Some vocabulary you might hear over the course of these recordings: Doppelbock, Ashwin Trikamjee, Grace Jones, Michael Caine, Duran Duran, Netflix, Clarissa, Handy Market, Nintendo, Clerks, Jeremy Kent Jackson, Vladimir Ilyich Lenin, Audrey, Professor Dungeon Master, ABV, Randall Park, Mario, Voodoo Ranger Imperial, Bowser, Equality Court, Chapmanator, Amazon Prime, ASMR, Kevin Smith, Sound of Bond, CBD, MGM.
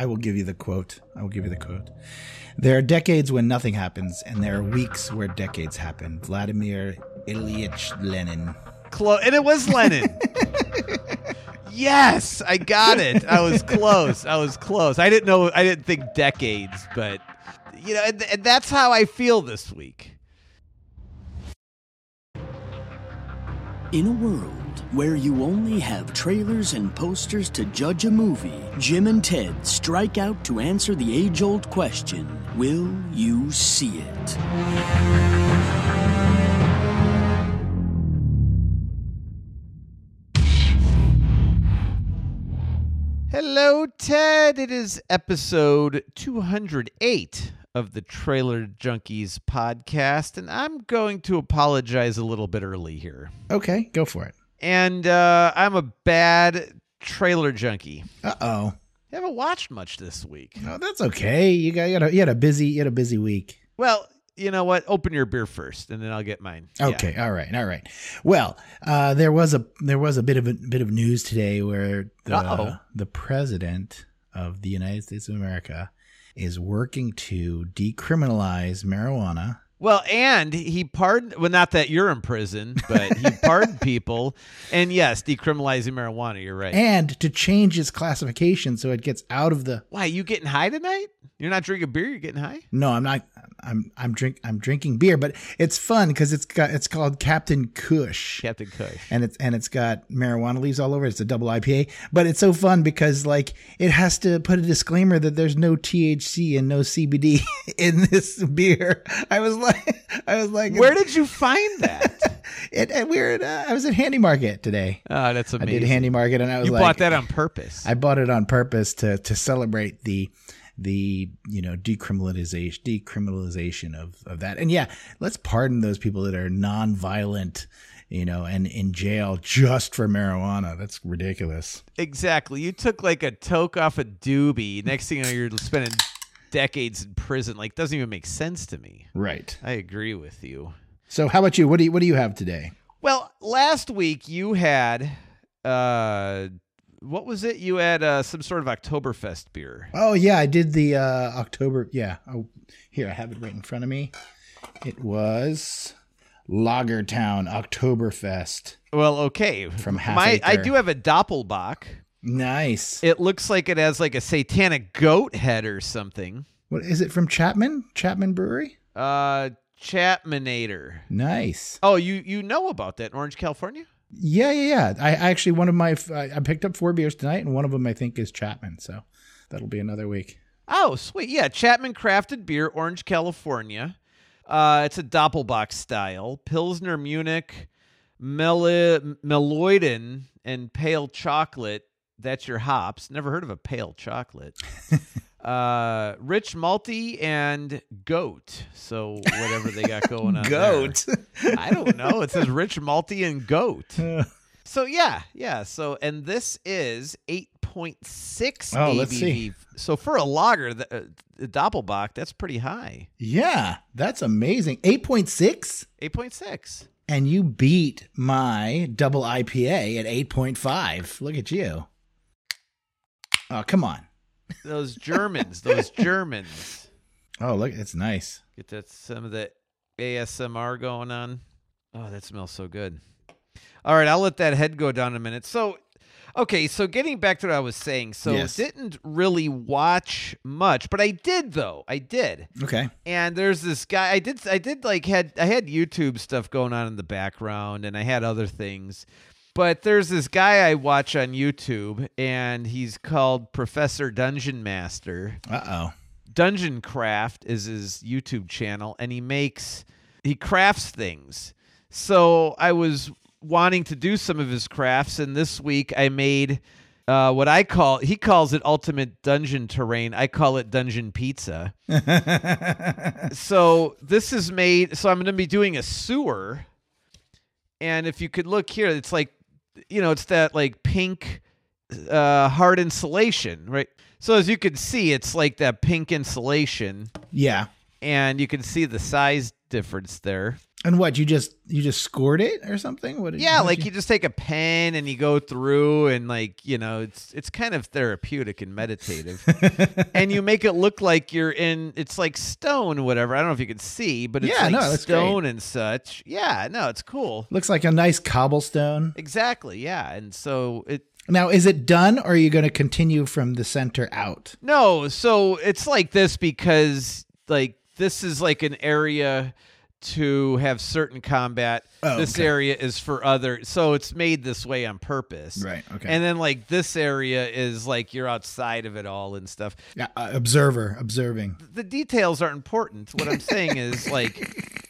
I will give you the quote. I will give you the quote. There are decades when nothing happens, and there are weeks where decades happen. Vladimir Ilyich Lenin. And it was Lenin. Yes, I got it. I was close. I was close. I didn't know. I didn't think decades, but you know, and that's how I feel this week. In a world where you only have trailers and posters to judge a movie, Jim and Ted strike out to answer the age-old question, will you see it? Hello, Ted. It is episode 208 of the Trailer Junkies podcast, and I'm going to apologize a little bit early here. Okay, go for it. And I'm a bad trailer junkie. Uh-oh. I haven't watched much this week. No, that's okay. You had a busy week. Well, you know what? Open your beer first, and then I'll get mine. Okay, yeah. All right. Well, there was a bit of news today where the president of the United States of America is working to decriminalize marijuana. Well, and he pardoned, well, not that you're in prison, but he pardoned people. And yes, decriminalizing marijuana, you're right. And to change its classification so it gets out of the... Why, you getting high tonight? You're not drinking beer, you're getting high? No, I'm not. I'm drinking beer, but it's fun because it's called Captain Kush. Captain Kush. And it's got marijuana leaves all over it. It's a double IPA, but it's so fun because like it has to put a disclaimer that there's no THC and no CBD in this beer. I was like, where did you find that? I was at Handy Market today. Oh, that's amazing. I did Handy Market, and I was you like, you bought that on purpose. I bought it on purpose to celebrate the you know decriminalization of that. And yeah, let's pardon those people that are nonviolent, you know, and in jail just for marijuana. That's ridiculous. Exactly. You took like a toke off a doobie. Next thing you know, you're spending decades in prison. Like, doesn't even make sense to me. Right. I agree with you. So, how about you? What do you have today? Well, last week you had what was it? You had some sort of Oktoberfest beer. Oh, yeah. I did the October. Yeah. Oh, here. I have it right in front of me. It was Lagertown Oktoberfest. Well, okay. From Half Acre. I do have a Doppelbock. Nice. It looks like it has like a satanic goat head or something. What is it from Chapman? Chapman Brewery? Chapmanator. Nice. Oh, you know about that in Orange, California? Yeah. I actually, I picked up 4 beers tonight, and one of them I think is Chapman. So that'll be another week. Oh, sweet. Yeah. Chapman Crafted Beer, Orange, California. It's a Doppelbock style. Pilsner, Munich, Meloiden, and Pale Chocolate. That's your hops. Never heard of a Pale Chocolate. Rich malty and goat. So whatever they got going on. Goat. There. I don't know. It says rich malty and goat. So yeah. So and this is 8.6 ABV. Let's see. So for a lager, the Doppelbock, that's pretty high. Yeah, that's amazing. 8.6. 8.6. And you beat my double IPA at 8.5. Look at you. Oh, come on. Those Germans. Oh, look, it's nice. Get that some of that ASMR going on. Oh, that smells so good. All right, I'll let that head go down in a minute. So, okay, so getting back to what I was saying. So yes. Didn't really watch much, but I did though. I did. Okay. And there's this guy I had YouTube stuff going on in the background, and I had other things. But there's this guy I watch on YouTube, and he's called Professor Dungeon Master. Uh-oh. Dungeon Craft is his YouTube channel, and he crafts things. So I was wanting to do some of his crafts, and this week I made what I call, he calls it Ultimate Dungeon Terrain. I call it Dungeon Pizza. So I'm going to be doing a sewer. And if you could look here, it's like, you know, it's that like pink hard insulation, right? So as you can see, it's like that pink insulation. Yeah. And you can see the size difference there. And what, you just scored it or something? What did, yeah, like you just take a pen and you go through and, like, you know, it's kind of therapeutic and meditative. And you make it look like you're in, it's like stone, whatever. I don't know if you can see, but it's stone great. And such. Yeah, no, it's cool. Looks like a nice cobblestone. Exactly, yeah. And so it. Now, is it done, or are you going to continue from the center out? No, so it's like this because, like, this is like an area to have certain combat. Area is for other, so it's made this way on purpose, right? Okay. And then, like, this area is like you're outside of it all and stuff. Yeah, observing. The details are important. What I'm saying is, like,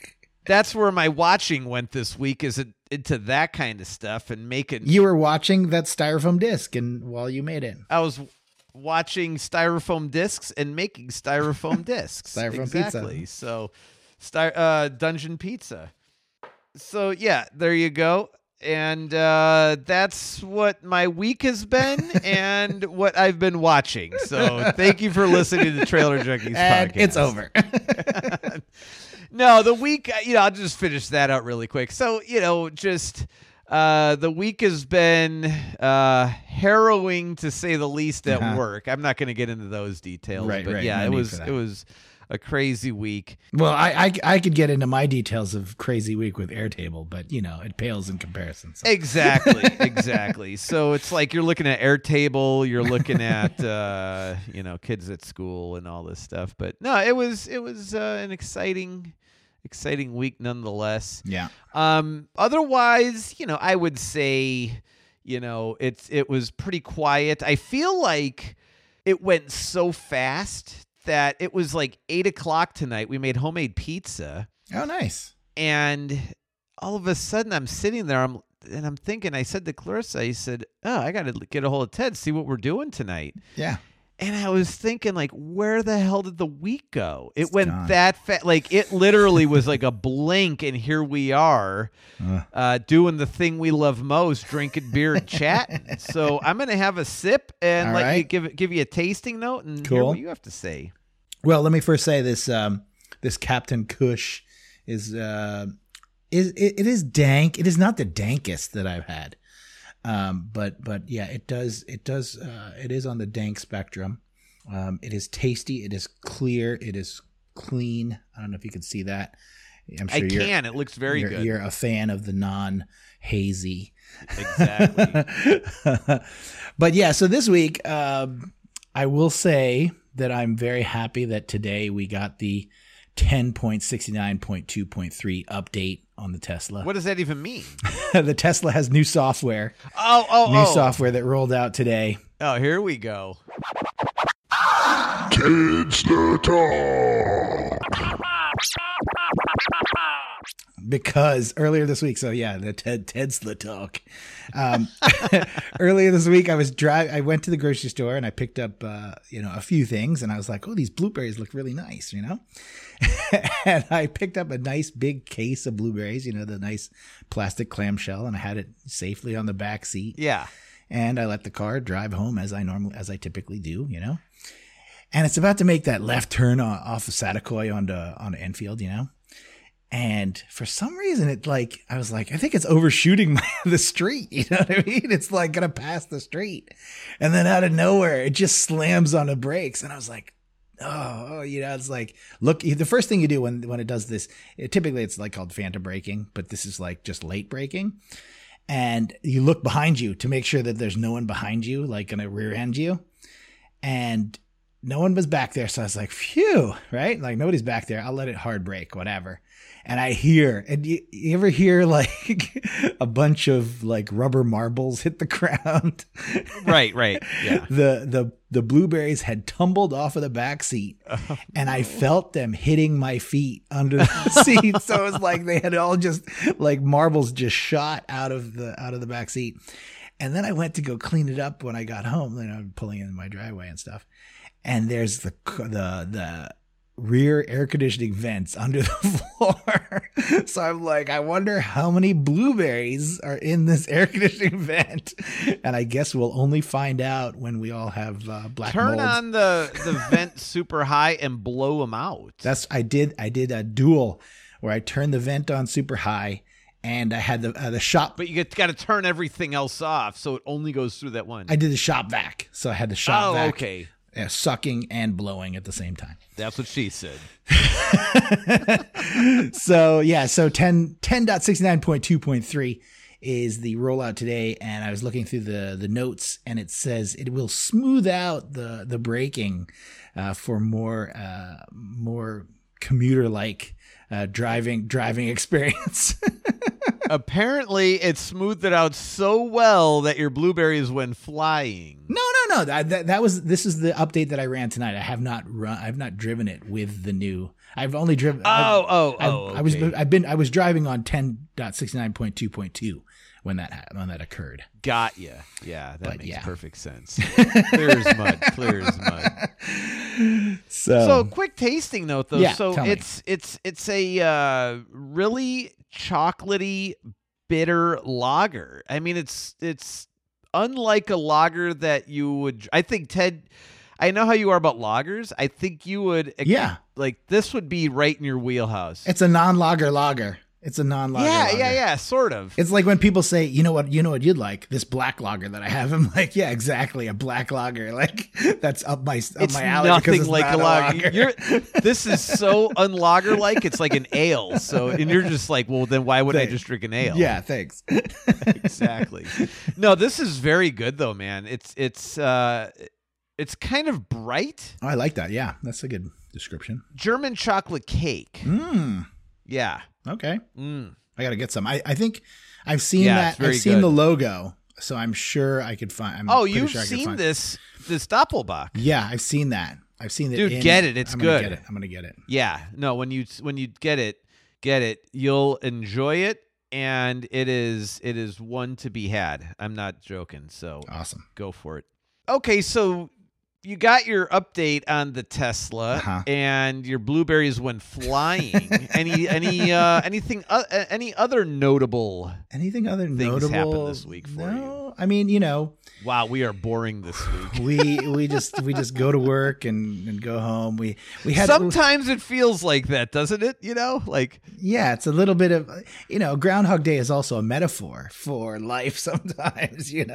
that's where my watching went this week, is into that kind of stuff and making. You were watching that styrofoam disc, and while you made it, I was watching styrofoam discs and making styrofoam discs. Styrofoam exactly. Pizza. So. Dungeon Pizza. So yeah, there you go. And that's what my week has been and what I've been watching. So thank you for listening to Trailer Junkies and podcast. It's over. No, the week, you know, I'll just finish that out really quick. So, you know, just the week has been harrowing, to say the least, at work. I'm not going to get into those details, but yeah, no, it was a crazy week. Well, I could get into my details of crazy week with Airtable, but, you know, it pales in comparison. So. Exactly. So it's like you're looking at Airtable, you're looking at, you know, kids at school and all this stuff. But no, it was an exciting week nonetheless. Yeah. Otherwise, you know, I would say, you know, it was pretty quiet. I feel like it went so fast that it was like 8:00 tonight. We made homemade pizza. Oh, nice. And all of a sudden I'm sitting there and I'm thinking, I said to Clarissa, I said, oh, I got to get a hold of Ted, see what we're doing tonight. Yeah. And I was thinking, like, where the hell did the week go? It went that fast. Like, it literally was like a blink, and here we are doing the thing we love most, drinking beer and chatting. So I'm going to have a sip and give you a tasting note and hear what you have to say. Well, let me first say this. This Captain Kush is dank. It is not the dankest that I've had. But yeah, it is on the dank spectrum. It is tasty. It is clear. It is clean. I don't know if you can see that. I'm sure it looks very good. You're a fan of the non-hazy. Exactly. But yeah, so this week, I will say that I'm very happy that today we got the 10.69.2.3 update on the Tesla. What does that even mean? The Tesla has new software. New software that rolled out today. Oh, here we go. Kids the Talk. Because earlier this week, so yeah, the Tesla Talk. Earlier this week, I went to the grocery store and I picked up, you know, a few things, and I was like, oh, these blueberries look really nice, you know? And I picked up a nice big case of blueberries, you know, the nice plastic clamshell, and I had it safely on the back seat. Yeah. And I let the car drive home as I typically do, you know? And it's about to make that left turn off of Satticoy onto Enfield, you know? And for some reason, I think it's overshooting the street. You know what I mean? It's like going to pass the street. And then out of nowhere, it just slams on the brakes. And I was like, oh, you know, it's like, look, the first thing you do when it does this, typically it's like called phantom braking, but this is like just late braking. And you look behind you to make sure that there's no one behind you, like going to rear end you. And no one was back there. So I was like, phew, right? Like, nobody's back there. I'll let it hard brake, whatever. And you ever hear like a bunch of like rubber marbles hit the ground? Right. Yeah. The blueberries had tumbled off of the back seat, and I felt them hitting my feet under the seat. So it was like they had all just like marbles just shot out of the back seat. And then I went to go clean it up when I got home. Then I'm pulling in my driveway and stuff, and there's the rear air conditioning vents under the floor. So I'm like, I wonder how many blueberries are in this air conditioning vent. And I guess we'll only find out when we all have black mold. Turn on the vent super high and blow them out. I did a duel where I turned the vent on super high, and I had the shop. But you got to turn everything else off, so it only goes through that one. I did the shop vac, so I had the shop vac. Oh, okay. Sucking and blowing at the same time. That's what she said. So, yeah, so 10.69.2.3 is the rollout today, and I was looking through the notes, and it says it will smooth out the braking for more commuter-like driving experience. Apparently, it smoothed it out so well that your blueberries went flying. No. This is the update that I ran tonight. I have not driven it with the new. I've only driven. Okay. I was driving on 10.69.2.2 when that occurred. Got ya. Yeah, that makes perfect sense. Clear as mud. So quick tasting note though. Yeah, so it's a really chocolatey bitter lager. I mean, it's unlike a lager that you would. I think Ted. I know how you are about lagers. I think you would. Yeah. Like this would be right in your wheelhouse. It's a non-lager lager. It's a non-lager. Yeah, sort of. It's like when people say, you know what you'd like? This black lager that I have. I'm like, yeah, exactly, a black lager. Like that's up my alley. Nothing like a lager. This is so unlager-like. It's like an ale. So, and you're just like, well, then why would I just drink an ale? Yeah, thanks. Exactly. No, this is very good though, man. It's kind of bright. Oh, I like that. Yeah, that's a good description. German chocolate cake. Mm. Yeah. Okay. Mm. I got to get some. I think I've seen that. I've seen the logo, so I'm sure I could find. This Doppelbock. Yeah, I've seen that. I've seen it. Dude, get it. It's good. I'm going to get it. Yeah. No, when you get it, you'll enjoy it. And it is one to be had. I'm not joking. So awesome. Go for it. Okay. So you got your update on the Tesla, and your blueberries went flying. Anything other notable happened this week for you? I mean, wow, we are boring this week. we just go to work and go home. Sometimes it feels like that, doesn't it? Yeah, it's a little bit of Groundhog Day is also a metaphor for life. Sometimes You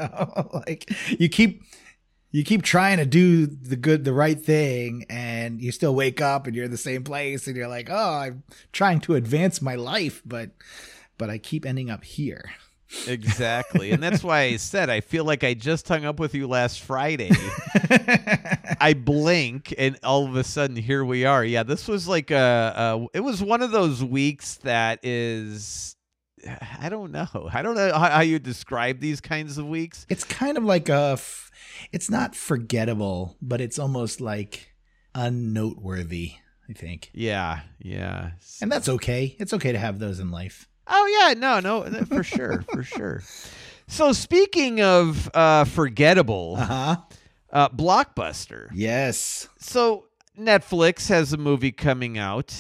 keep trying to do the right thing, and you still wake up and you're in the same place, and you're like, oh, I'm trying to advance my life, but I keep ending up here. Exactly. And that's why I said, I feel like I just hung up with you last Friday. I blink, and all of a sudden, here we are. Yeah, this was like it was one of those weeks that is... I don't know. I don't know how you describe these kinds of weeks. It's kind of like it's not forgettable, but it's almost like unnoteworthy, I think. Yeah. And that's okay. It's okay to have those in life. Oh, yeah. No, for sure. For sure. So speaking of forgettable, Blockbuster. Yes. So Netflix has a movie coming out.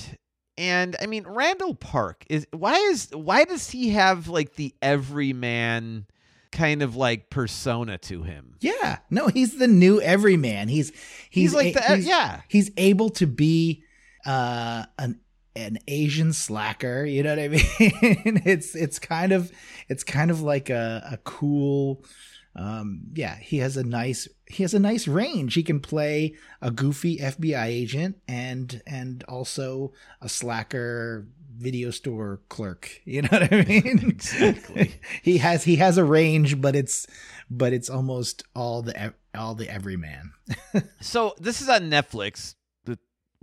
And I mean, Randall Park why does he have like the everyman kind of like persona to him? Yeah, no, he's the new everyman. He's able to be an Asian slacker. You know what I mean? it's kind of like a cool. He has a nice range. He can play a goofy FBI agent and also a slacker video store clerk. You know what I mean? Exactly. he has a range, but it's almost all the everyman. So this is on Netflix.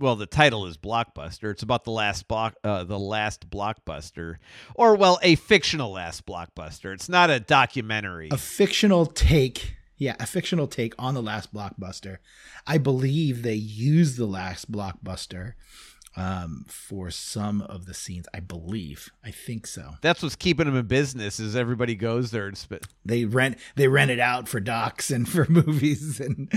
The title is Blockbuster. It's about the last blockbuster, or a fictional last blockbuster. It's not a documentary. A fictional take on the last blockbuster. I believe they used the last blockbuster for some of the scenes. I believe. I think so. That's what's keeping them in business. Is everybody goes there and spit. They rent it out for docs and for movies and.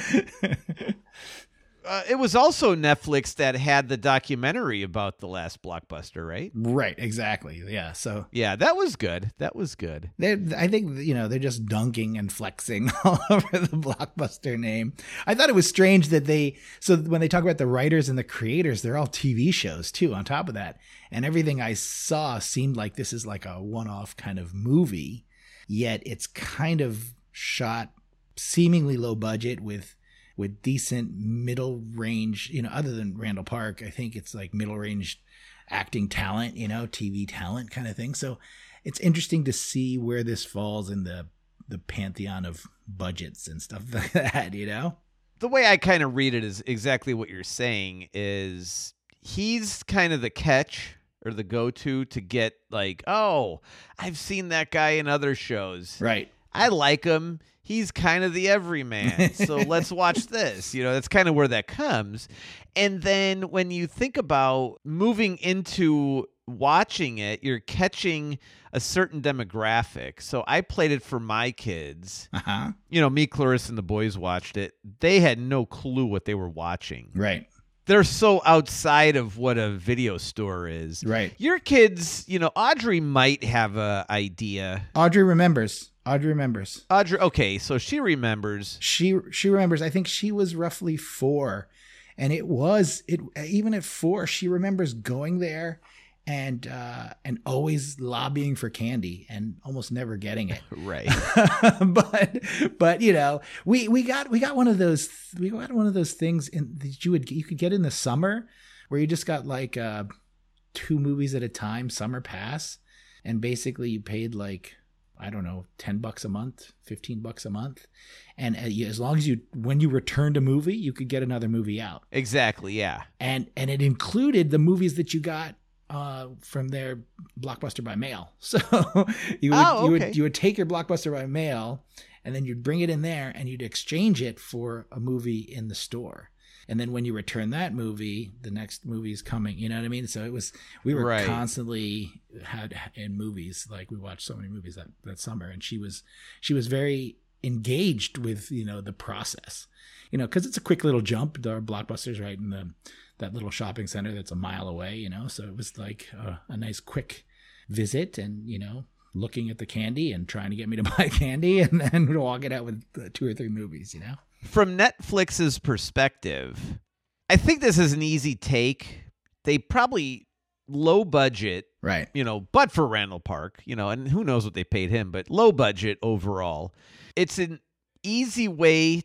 It was also Netflix that had the documentary about the last Blockbuster, right? Right, exactly. Yeah, so yeah, that was good. That was good. I think, you know, they're just dunking and flexing all over the Blockbuster name. I thought it was strange that so when they talk about the writers and the creators, they're all TV shows too on top of that. And everything I saw seemed like this is like a one-off kind of movie, yet it's kind of shot seemingly low budget with decent middle range, you know, other than Randall Park, I think it's like middle range acting talent, you know, TV talent kind of thing. So it's interesting to see where this falls in the pantheon of budgets and stuff like that, you know? The way I kind of read it is exactly what you're saying is he's kind of the catch or the go-to to get like, oh, I've seen that guy in other shows. Right. I like him. He's kind of the everyman, so let's watch this. You know, that's kind of where that comes. And then when you think about moving into watching it, you're catching a certain demographic. So I played it for my kids. Uh-huh. You know, me, Clarissa, and the boys watched it. They had no clue what they were watching. Right. They're so outside of what a video store is. Right. Your kids, you know, Audrey might have an idea. Audrey remembers. Audrey, okay, so she remembers. She remembers. I think she was roughly 4, and it even at 4, she remembers going there and always lobbying for candy and almost never getting it. Right. but you know, we got one of those things that you could get in the summer where you just got like 2 movies at a time, summer pass, and basically you paid like, I don't know, $10 a month, $15 a month. And as long as when you returned a movie, you could get another movie out. Exactly. Yeah. And it included the movies that you got from their Blockbuster by mail. So you would take your Blockbuster by mail and then you'd bring it in there and you'd exchange it for a movie in the store. And then when you return that movie, the next movie is coming. You know what I mean? So we were right. Constantly had in movies. Like we watched so many movies that summer, and she was very engaged with, you know, the process. You know, because it's a quick little jump. There are Blockbusters right in that little shopping center that's a mile away. You know, so it was like a nice quick visit, and you know, looking at the candy and trying to get me to buy candy, and then walk it out with 2 or 3 movies. You know. From Netflix's perspective, I think this is an easy take. They probably low budget, right? You know, but for Randall Park, you know, and who knows what they paid him, but low budget overall. It's an easy way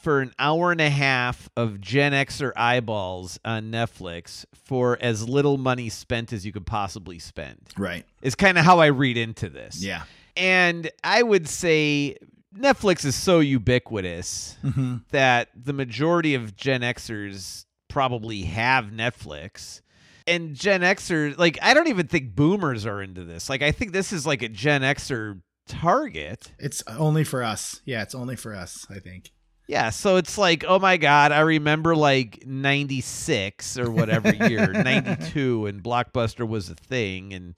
for an hour and a half of Gen Xer eyeballs on Netflix for as little money spent as you could possibly spend. Right. It's kind of how I read into this. Yeah. And I would say Netflix is so ubiquitous mm-hmm. that the majority of Gen Xers probably have Netflix. And Gen Xers, like, I don't even think boomers are into this. Like, I think this is like a Gen Xer target. It's only for us. Yeah, it's only for us, I think. Yeah, so it's like, oh my God, I remember like 96 or whatever year, 92, and Blockbuster was a thing.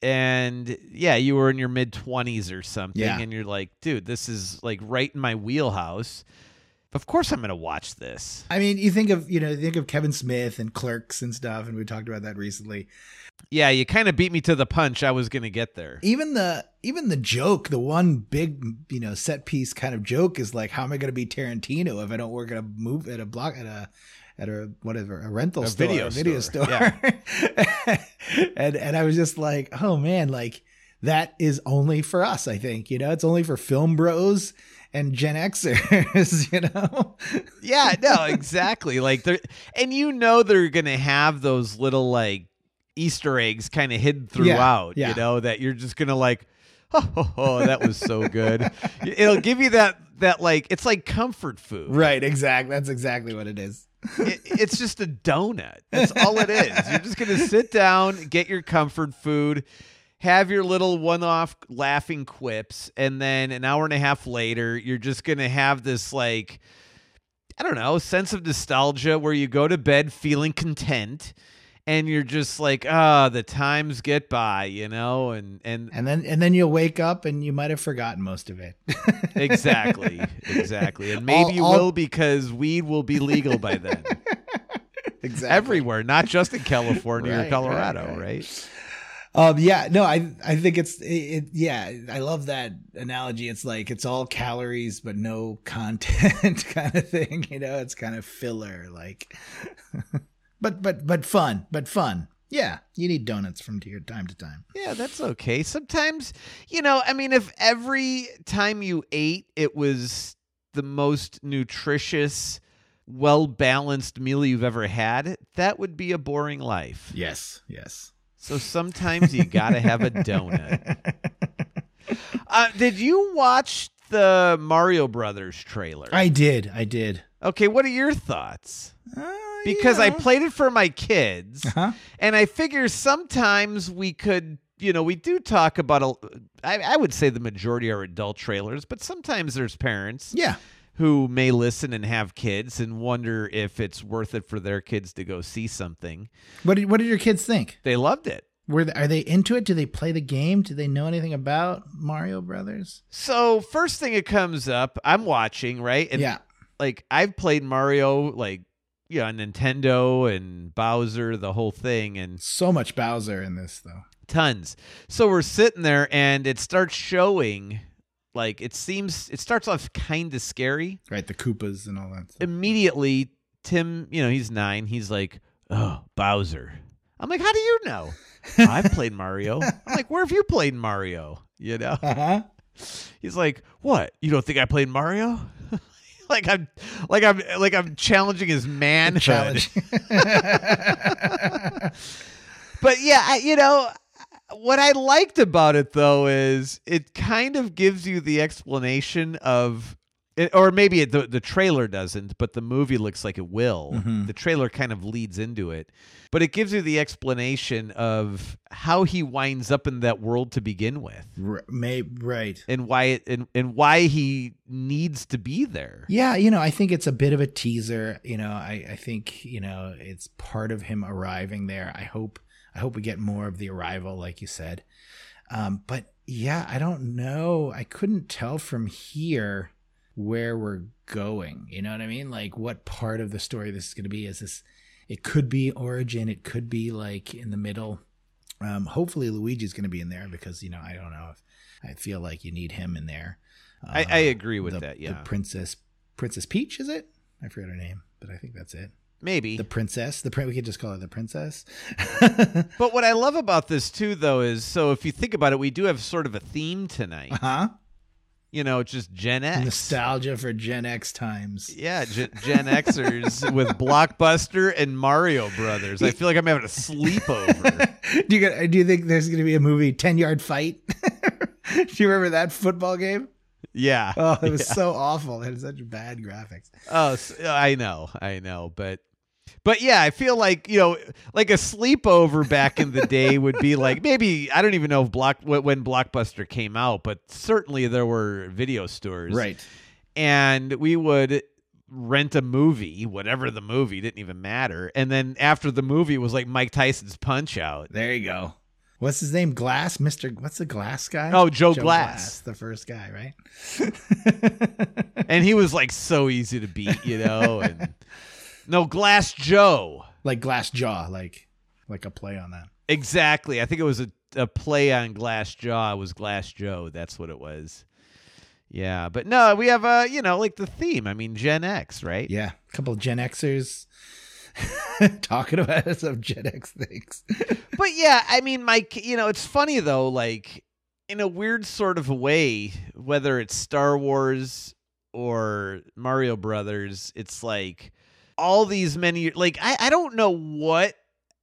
And yeah, you were in your mid 20s or something, yeah. And you're like, dude, this is like right in my wheelhouse. Of course I'm going to watch this. I mean, you think of Kevin Smith and Clerks and stuff, and we talked about that recently. Yeah, you kind of beat me to the punch. I was going to get there. Even the joke, the one big, you know, set piece kind of joke is like, how am I going to be Tarantino if I don't work at a movie at a rental store, a video store. Yeah. and I was just like, oh man, like that is only for us. I think, you know, it's only for film bros and Gen Xers, you know? Yeah, no, exactly. Like they're going to have those little like Easter eggs kind of hidden throughout, yeah. You know, that you're just going to like, oh, that was so good. It'll give you that like, it's like comfort food. Right. Exactly. That's exactly what it is. It's just a donut. That's all it is. You're just going to sit down, get your comfort food, have your little one-off laughing quips, and then an hour and a half later, you're just going to have this, like, I don't know, sense of nostalgia where you go to bed feeling content. And you're just like, ah, oh, the times get by, you know, and then you'll wake up and you might have forgotten most of it. Exactly. And maybe you will, because weed will be legal by then. Exactly. Everywhere, not just in California or Colorado, right? Yeah, no, I think it's yeah, I love that analogy. It's like it's all calories but no content kind of thing, you know. It's kind of filler, like. But fun. Yeah, you need donuts from time to time. Yeah, that's okay. Sometimes, you know, I mean, if every time you ate, it was the most nutritious, well-balanced meal you've ever had, that would be a boring life. Yes. So sometimes you got to have a donut. Did you watch the Mario Brothers trailer? I did. Okay, what are your thoughts? Because I played it for my kids, and I figure sometimes we could, you know, we do talk about, I would say the majority are adult trailers, but sometimes there's parents who may listen and have kids and wonder if it's worth it for their kids to go see something. What did your kids think? They loved it. Are they into it? Do they play the game? Do they know anything about Mario Brothers? So first thing that comes up, I'm watching, right? And like I've played Mario, like, yeah, Nintendo and Bowser, the whole thing. And so much Bowser in this, though. Tons. So we're sitting there, and it starts showing, like, it starts off kind of scary. Right, the Koopas and all that stuff. Immediately, Tim, you know, he's 9. He's like, oh, Bowser. I'm like, how do you know? I've played Mario. I'm like, where have you played Mario? You know? Uh-huh. He's like, what? You don't think I played Mario? Like I'm challenging his manhood. But yeah, you know, what I liked about it though is it kind of gives you the explanation of it, or maybe the trailer doesn't, but the movie looks like it will. Mm-hmm. The trailer kind of leads into it, but it gives you the explanation of how he winds up in that world to begin with, right? And why why he needs to be there. Yeah, you know, I think it's a bit of a teaser. You know, I think, you know, it's part of him arriving there. I hope we get more of the arrival, like you said. But yeah, I don't know. I couldn't tell from here where we're going, you know what I mean? Like, what part of the story this is going to be? Is this? It could be origin. It could be like in the middle. Hopefully, Luigi's going to be in there because, you know, I don't know, if I feel like you need him in there. I agree with that. Yeah, the Princess Peach, is it? I forget her name, but I think that's it. Maybe the princess. We could just call her the princess. But what I love about this too, though, is so if you think about it, we do have sort of a theme tonight. You know, just Gen X. Nostalgia for Gen X times. Yeah, Gen Xers with Blockbuster and Mario Brothers. I feel like I'm having a sleepover. Do you think there's going to be a movie, 10-yard fight? Do you remember that football game? Yeah. Oh, it was so awful. It had such bad graphics. Oh, I know. But yeah, I feel like, you know, like a sleepover back in the day would be like, maybe, I don't even know if when Blockbuster came out, but certainly there were video stores. Right. And we would rent a movie, whatever the movie, didn't even matter. And then after the movie, it was like Mike Tyson's Punch-Out. There you go. What's his name? Glass? What's the Glass guy? Oh, Joe Glass. The first guy, right? And he was like so easy to beat, you know, and... No, Glass Joe. Like Glass Jaw, like a play on that. Exactly. I think it was a play on Glass Jaw. It was Glass Joe. That's what it was. Yeah. But no, we have, you know, like the theme. I mean, Gen X, right? Yeah. A couple of Gen Xers talking about some Gen X things. But yeah, I mean, Mike, you know, it's funny though, like in a weird sort of way, whether it's Star Wars or Mario Brothers, it's like... all these many, like, I don't know what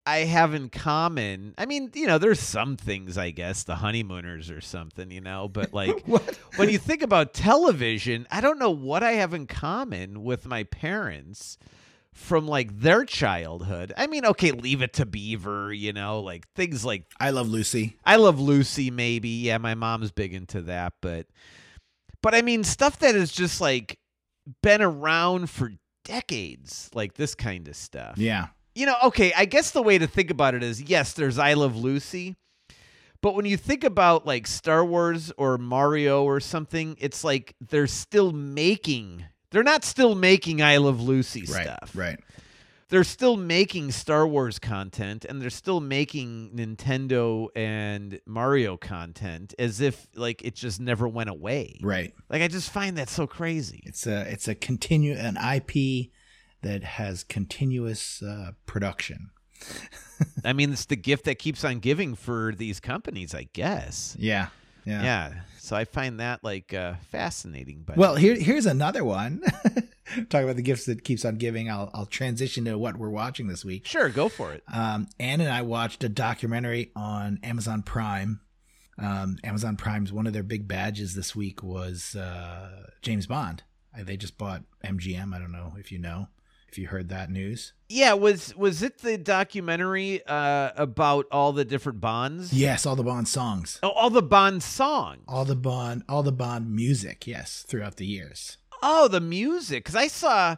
I have in common. I mean, you know, there's some things, I guess, the honeymooners or something, you know, but like when you think about television, I don't know what I have in common with my parents from like their childhood. I mean, okay, Leave It to Beaver, you know, like things like I Love Lucy, maybe. Yeah, my mom's big into that, but I mean, stuff that has just like been around for decades, like this kind of stuff. Yeah. you know, okay, I guess the way to think about it is, yes, there's I Love Lucy, but when you think about like Star Wars or Mario or something, it's like they're still making, they're not still making I Love Lucy stuff. Right. They're still making Star Wars content, and they're still making Nintendo and Mario content as if like it just never went away. Right. Like I just find that so crazy. It's a an IP that has continuous production. I mean, it's the gift that keeps on giving for these companies, I guess. Yeah. So I find that like fascinating. But well, here's another one. Talk about the gifts that keeps on giving. I'll transition to what we're watching this week. Sure, go for it. Ann and I watched a documentary on Amazon Prime. Amazon Prime's one of their big badges this week was James Bond. They just bought MGM. I don't know if you know, if you heard that news. Yeah, was it the documentary about all the different Bonds? Yes, all the Bond songs. Oh, all the Bond songs. All the Bond music, yes, throughout the years. Oh, the music. Because I saw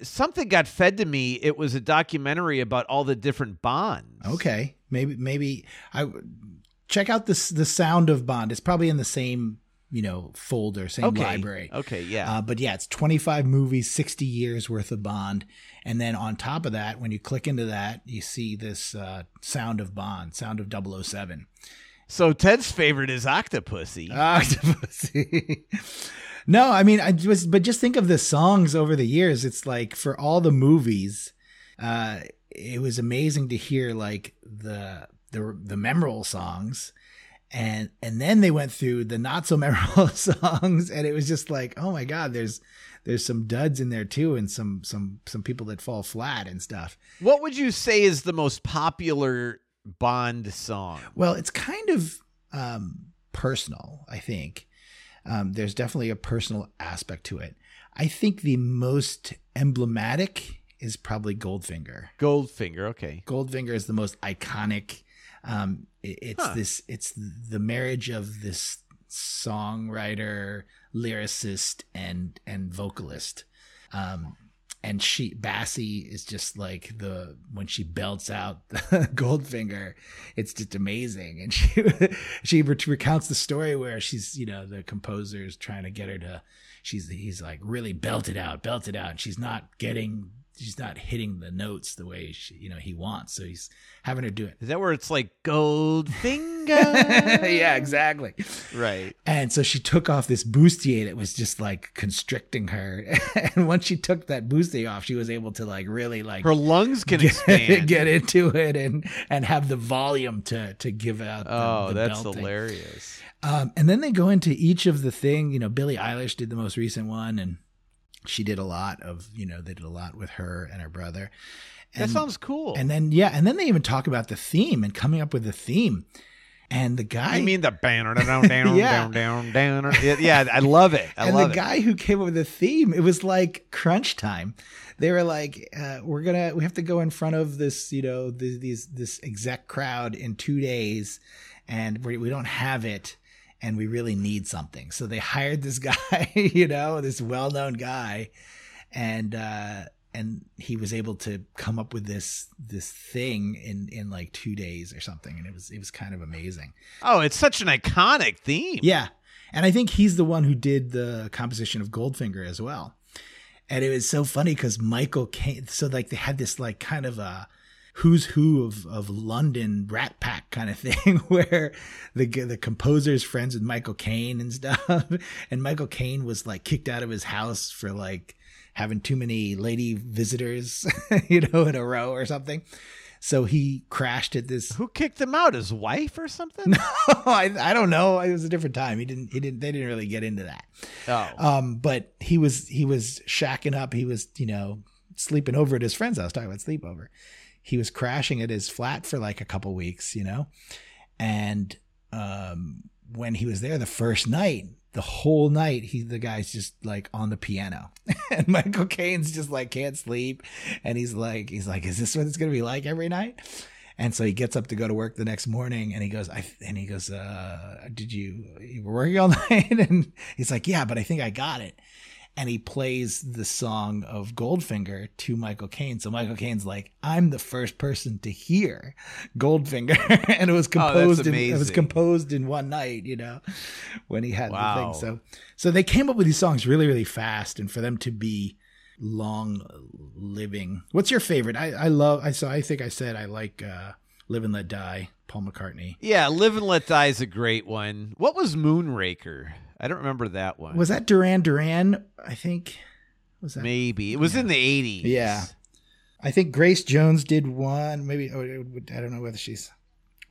something got fed to me. It was a documentary about all the different Bonds. Okay. Maybe I check out the Sound of Bond. It's probably in the same, you know, folder, same library. Okay, yeah. But yeah, it's 25 movies, 60 years worth of Bond. And then on top of that, when you click into that, you see this Sound of Bond, Sound of 007. So Ted's favorite is Octopussy. Octopussy. No, I mean, but just think of the songs over the years. It's like for all the movies, it was amazing to hear like the memorable songs, and then they went through the not so memorable songs, and it was just like, oh my God, there's some duds in there too, and some people that fall flat and stuff. What would you say is the most popular Bond song? Well, it's kind of personal, I think. There's definitely a personal aspect to it. I think the most emblematic is probably Goldfinger. Goldfinger, okay. Goldfinger is the most iconic. It's the marriage of this songwriter, lyricist, and vocalist. And Bassey is just like when she belts out Goldfinger, it's just amazing. And she recounts the story where she's, you know, the composer's trying to get her to, he's like, really belt it out. And she's not hitting the notes the way he wants. So he's having her do it. Is that where it's like Goldfinger? Yeah, exactly. Right. And so she took off this bustier that was just like constricting her. And once she took that bustier off, she was able to like really like her lungs can expand, get into it, and have the volume to give out. That's belting. Hilarious. And then they go into each of the thing. You know, Billie Eilish did the most recent one, and she did a lot of, they did a lot with her and her brother. And that sounds cool. And then, yeah. And then they even talk about the theme and coming up with the theme. And the guy. You mean the banner, down. Yeah. I love it. The guy who came up with the theme, it was like crunch time. They were like, we have to go in front of this, this exec crowd in 2 days, and we don't have it. And we really need something. So they hired this guy, this well-known guy. And he was able to come up with this thing in like 2 days or something. And it was kind of amazing. Oh, it's such an iconic theme. Yeah. And I think he's the one who did the composition of Goldfinger as well. And it was so funny because Michael Caine. So like they had this like kind of a who's who of London Rat Pack kind of thing, where the composer's friends with Michael Caine and stuff. And Michael Caine was like kicked out of his house for like having too many lady visitors, in a row or something. So he crashed at this. Who kicked him out? His wife or something? No, I don't know. It was a different time. They didn't really get into that. Oh. But he was shacking up. He was, sleeping over at his friend's house. Talking about sleepover. He was crashing at his flat for like a couple weeks, and when he was there the first night, the whole night, the guy's just like on the piano, and Michael Caine's just like can't sleep, and he's like, is this what it's gonna be like every night? And so he gets up to go to work the next morning, and he goes, "Did you were working all night?" And he's like, "Yeah, but I think I got it." and he plays the song of Goldfinger to Michael Caine. So Michael Caine's like, I'm the first person to hear Goldfinger, and it was composed. It was composed in one night, you know, when he had the thing. So they came up with these songs really, really fast, and for them to be long living. What's your favorite? I like Live and Let Die, Paul McCartney. Yeah, Live and Let Die is a great one. What was Moonraker? I don't remember that one. Was that Duran Duran? I think. Was that? Maybe. It was in the 80s. Yeah. I think Grace Jones did one. Maybe. Oh, I don't know whether she's.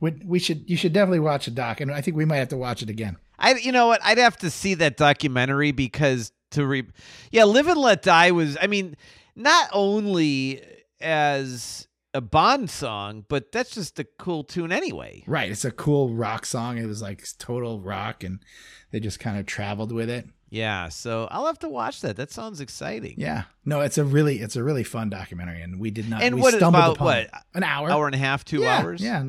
You should definitely watch a doc, and I think we might have to watch it again. You know what? I'd have to see that documentary because Live and Let Die was, I mean, not only as a Bond song, but that's just a cool tune anyway. Right. It's a cool rock song. It was like total rock, and they just kind of traveled with it. Yeah. So I'll have to watch that. That sounds exciting. Yeah. No, it's a really fun documentary, and we did not. And we an hour and a half, 2 hours? Yeah.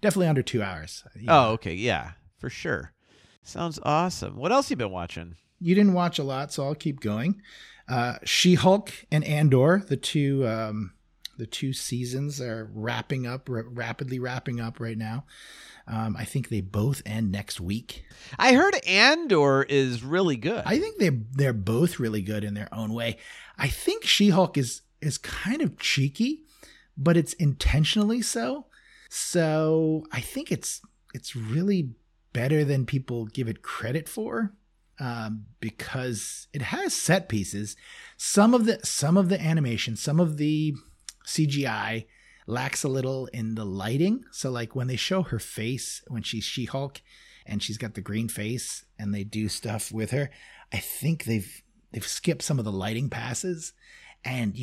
Definitely under 2 hours. Yeah. Oh, okay. Yeah, for sure. Sounds awesome. What else you been watching? You didn't watch a lot, so I'll keep going. She-Hulk and Andor, the two seasons are rapidly wrapping up right now. I think they both end next week. I heard Andor is really good. I think they're both really good in their own way. I think She-Hulk is kind of cheeky, but it's intentionally so. So I think it's really better than people give it credit for. Because it has set pieces. Some of the animation, some of the CGI lacks a little in the lighting. So like when they show her face, when she's She-Hulk and she's got the green face and they do stuff with her, I think they've skipped some of the lighting passes, and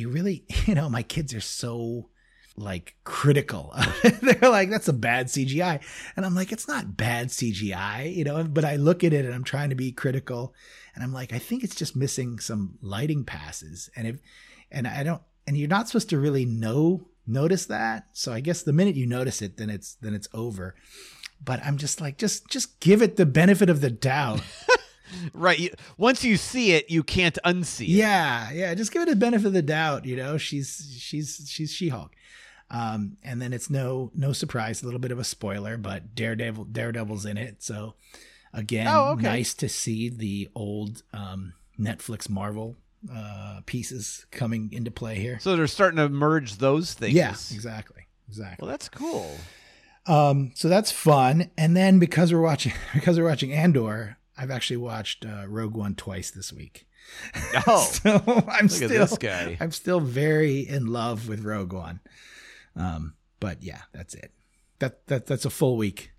my kids are so like critical. They're like, that's a bad CGI. And I'm like, it's not bad CGI, but I look at it and I'm trying to be critical. And I'm like, I think it's just missing some lighting passes. And you're not supposed to really notice that. So I guess the minute you notice it, then it's over. But I'm just like, just give it the benefit of the doubt. Right. Once you see it, you can't unsee it. Yeah. Yeah. Just give it the benefit of the doubt. She's She-Hulk. And then it's no surprise, a little bit of a spoiler, but Daredevil's in it. So again, nice to see the old Netflix Marvel pieces coming into play here. So they're starting to merge those things. Yeah, exactly. Well, that's cool. So that's fun. And then because we're watching Andor, I've actually watched Rogue One twice this week. Oh, so I'm still very in love with Rogue One. But yeah, that's it. That's a full week.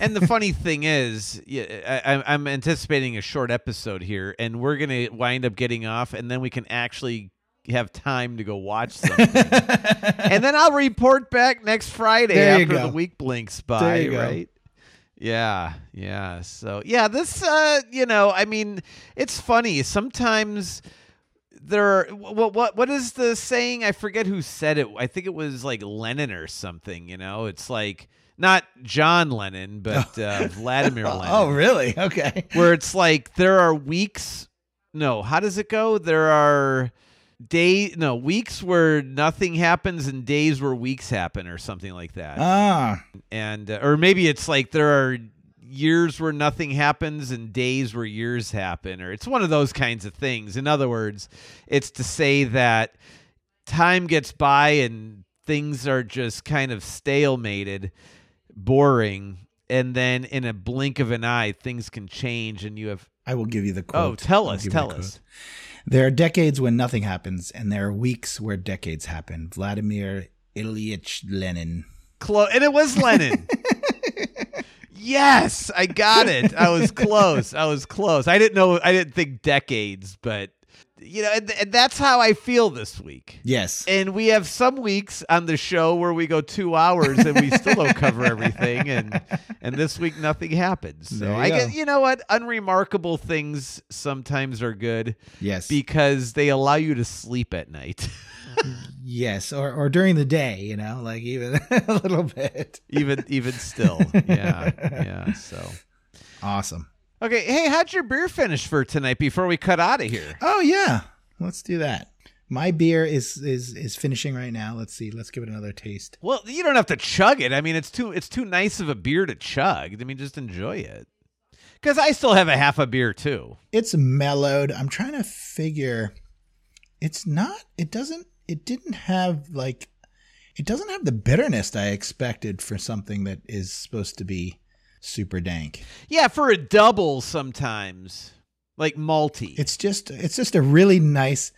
And the funny thing is, I'm anticipating a short episode here, and we're going to wind up getting off, and then we can actually have time to go watch something. And then I'll report back next Friday after the week blinks by, right? Yeah. Yeah. So yeah, this, I mean, it's funny. Sometimes there are, what is the saying? I forget who said it. I think it was like Lenin or something, it's like not John Lennon, but Vladimir Lenin. Oh, really? Okay. Where it's like there are weeks. No. How does it go? There are weeks where nothing happens and days where weeks happen or something like that. And or maybe it's like there are years where nothing happens and days where years happen, or it's one of those kinds of things. In other words, it's to say that time gets by and things are just kind of stalemated, boring, and then in a blink of an eye, things can change and you have... I will give you the quote. Oh, tell us. There are decades when nothing happens, and there are weeks where decades happen. Vladimir Ilyich Lenin. And it was Lenin. Yes, I got it. I was close. I didn't know. I didn't think decades, but and that's how I feel this week. Yes. And we have some weeks on the show where we go 2 hours and we still don't cover everything. And this week nothing happens. So I guess, you know what? Unremarkable things sometimes are good. Yes. Because they allow you to sleep at night. Yes. Or during the day, like even a little bit. Even still. Yeah. Yeah. So awesome. Okay, hey, how'd your beer finish for tonight before we cut out of here? Oh, yeah. Let's do that. My beer is finishing right now. Let's see. Let's give it another taste. Well, you don't have to chug it. I mean, it's too nice of a beer to chug. I mean, just enjoy it. Because I still have a half a beer, too. It's mellowed. I'm trying to figure. It doesn't have the bitterness I expected for something that is supposed to be super dank. Yeah, for a double sometimes, like malty. It's just a really nice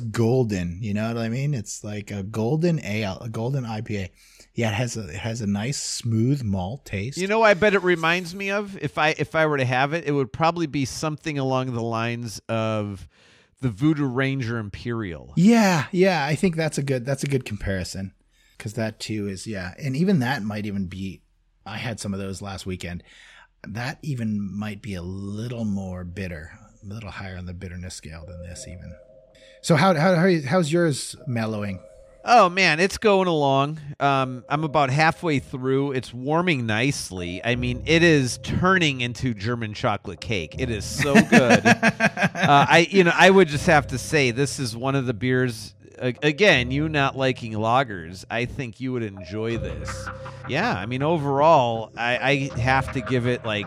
golden, you know what I mean? It's like a golden ale, a golden IPA. Yeah, it has a nice smooth malt taste. You know, I bet it reminds me of, if I were to have it, it would probably be something along the lines of the Voodoo Ranger Imperial. Yeah, I think that's a good comparison, because that too is, yeah. And even that might even be, I had some of those last weekend. That even might be a little more bitter, a little higher on the bitterness scale than this even. So how's yours mellowing? Oh, man, it's going along. I'm about halfway through. It's warming nicely. I mean, it is turning into German chocolate cake. It is so good. I would just have to say this is one of the beers. Again, you not liking lagers, I think you would enjoy this. Yeah, I mean, overall, I have to give it like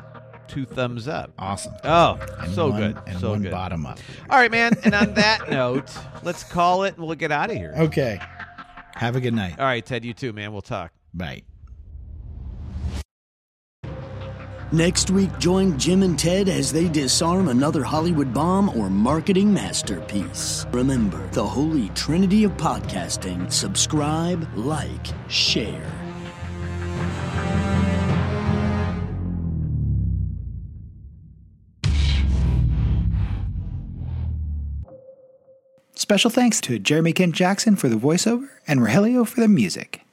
2 thumbs up. Awesome. Oh, and so one, good. And so one good. Bottom up. All right, man. And on that note, let's call it and we'll get out of here. Okay. Have a good night. All right, Ted, you too, man. We'll talk. Bye. Next week, join Jim and Ted as they disarm another Hollywood bomb or marketing masterpiece. Remember, the holy trinity of podcasting. Subscribe, like, share. Special thanks to Jeremy Kent Jackson for the voiceover and Rogelio for the music.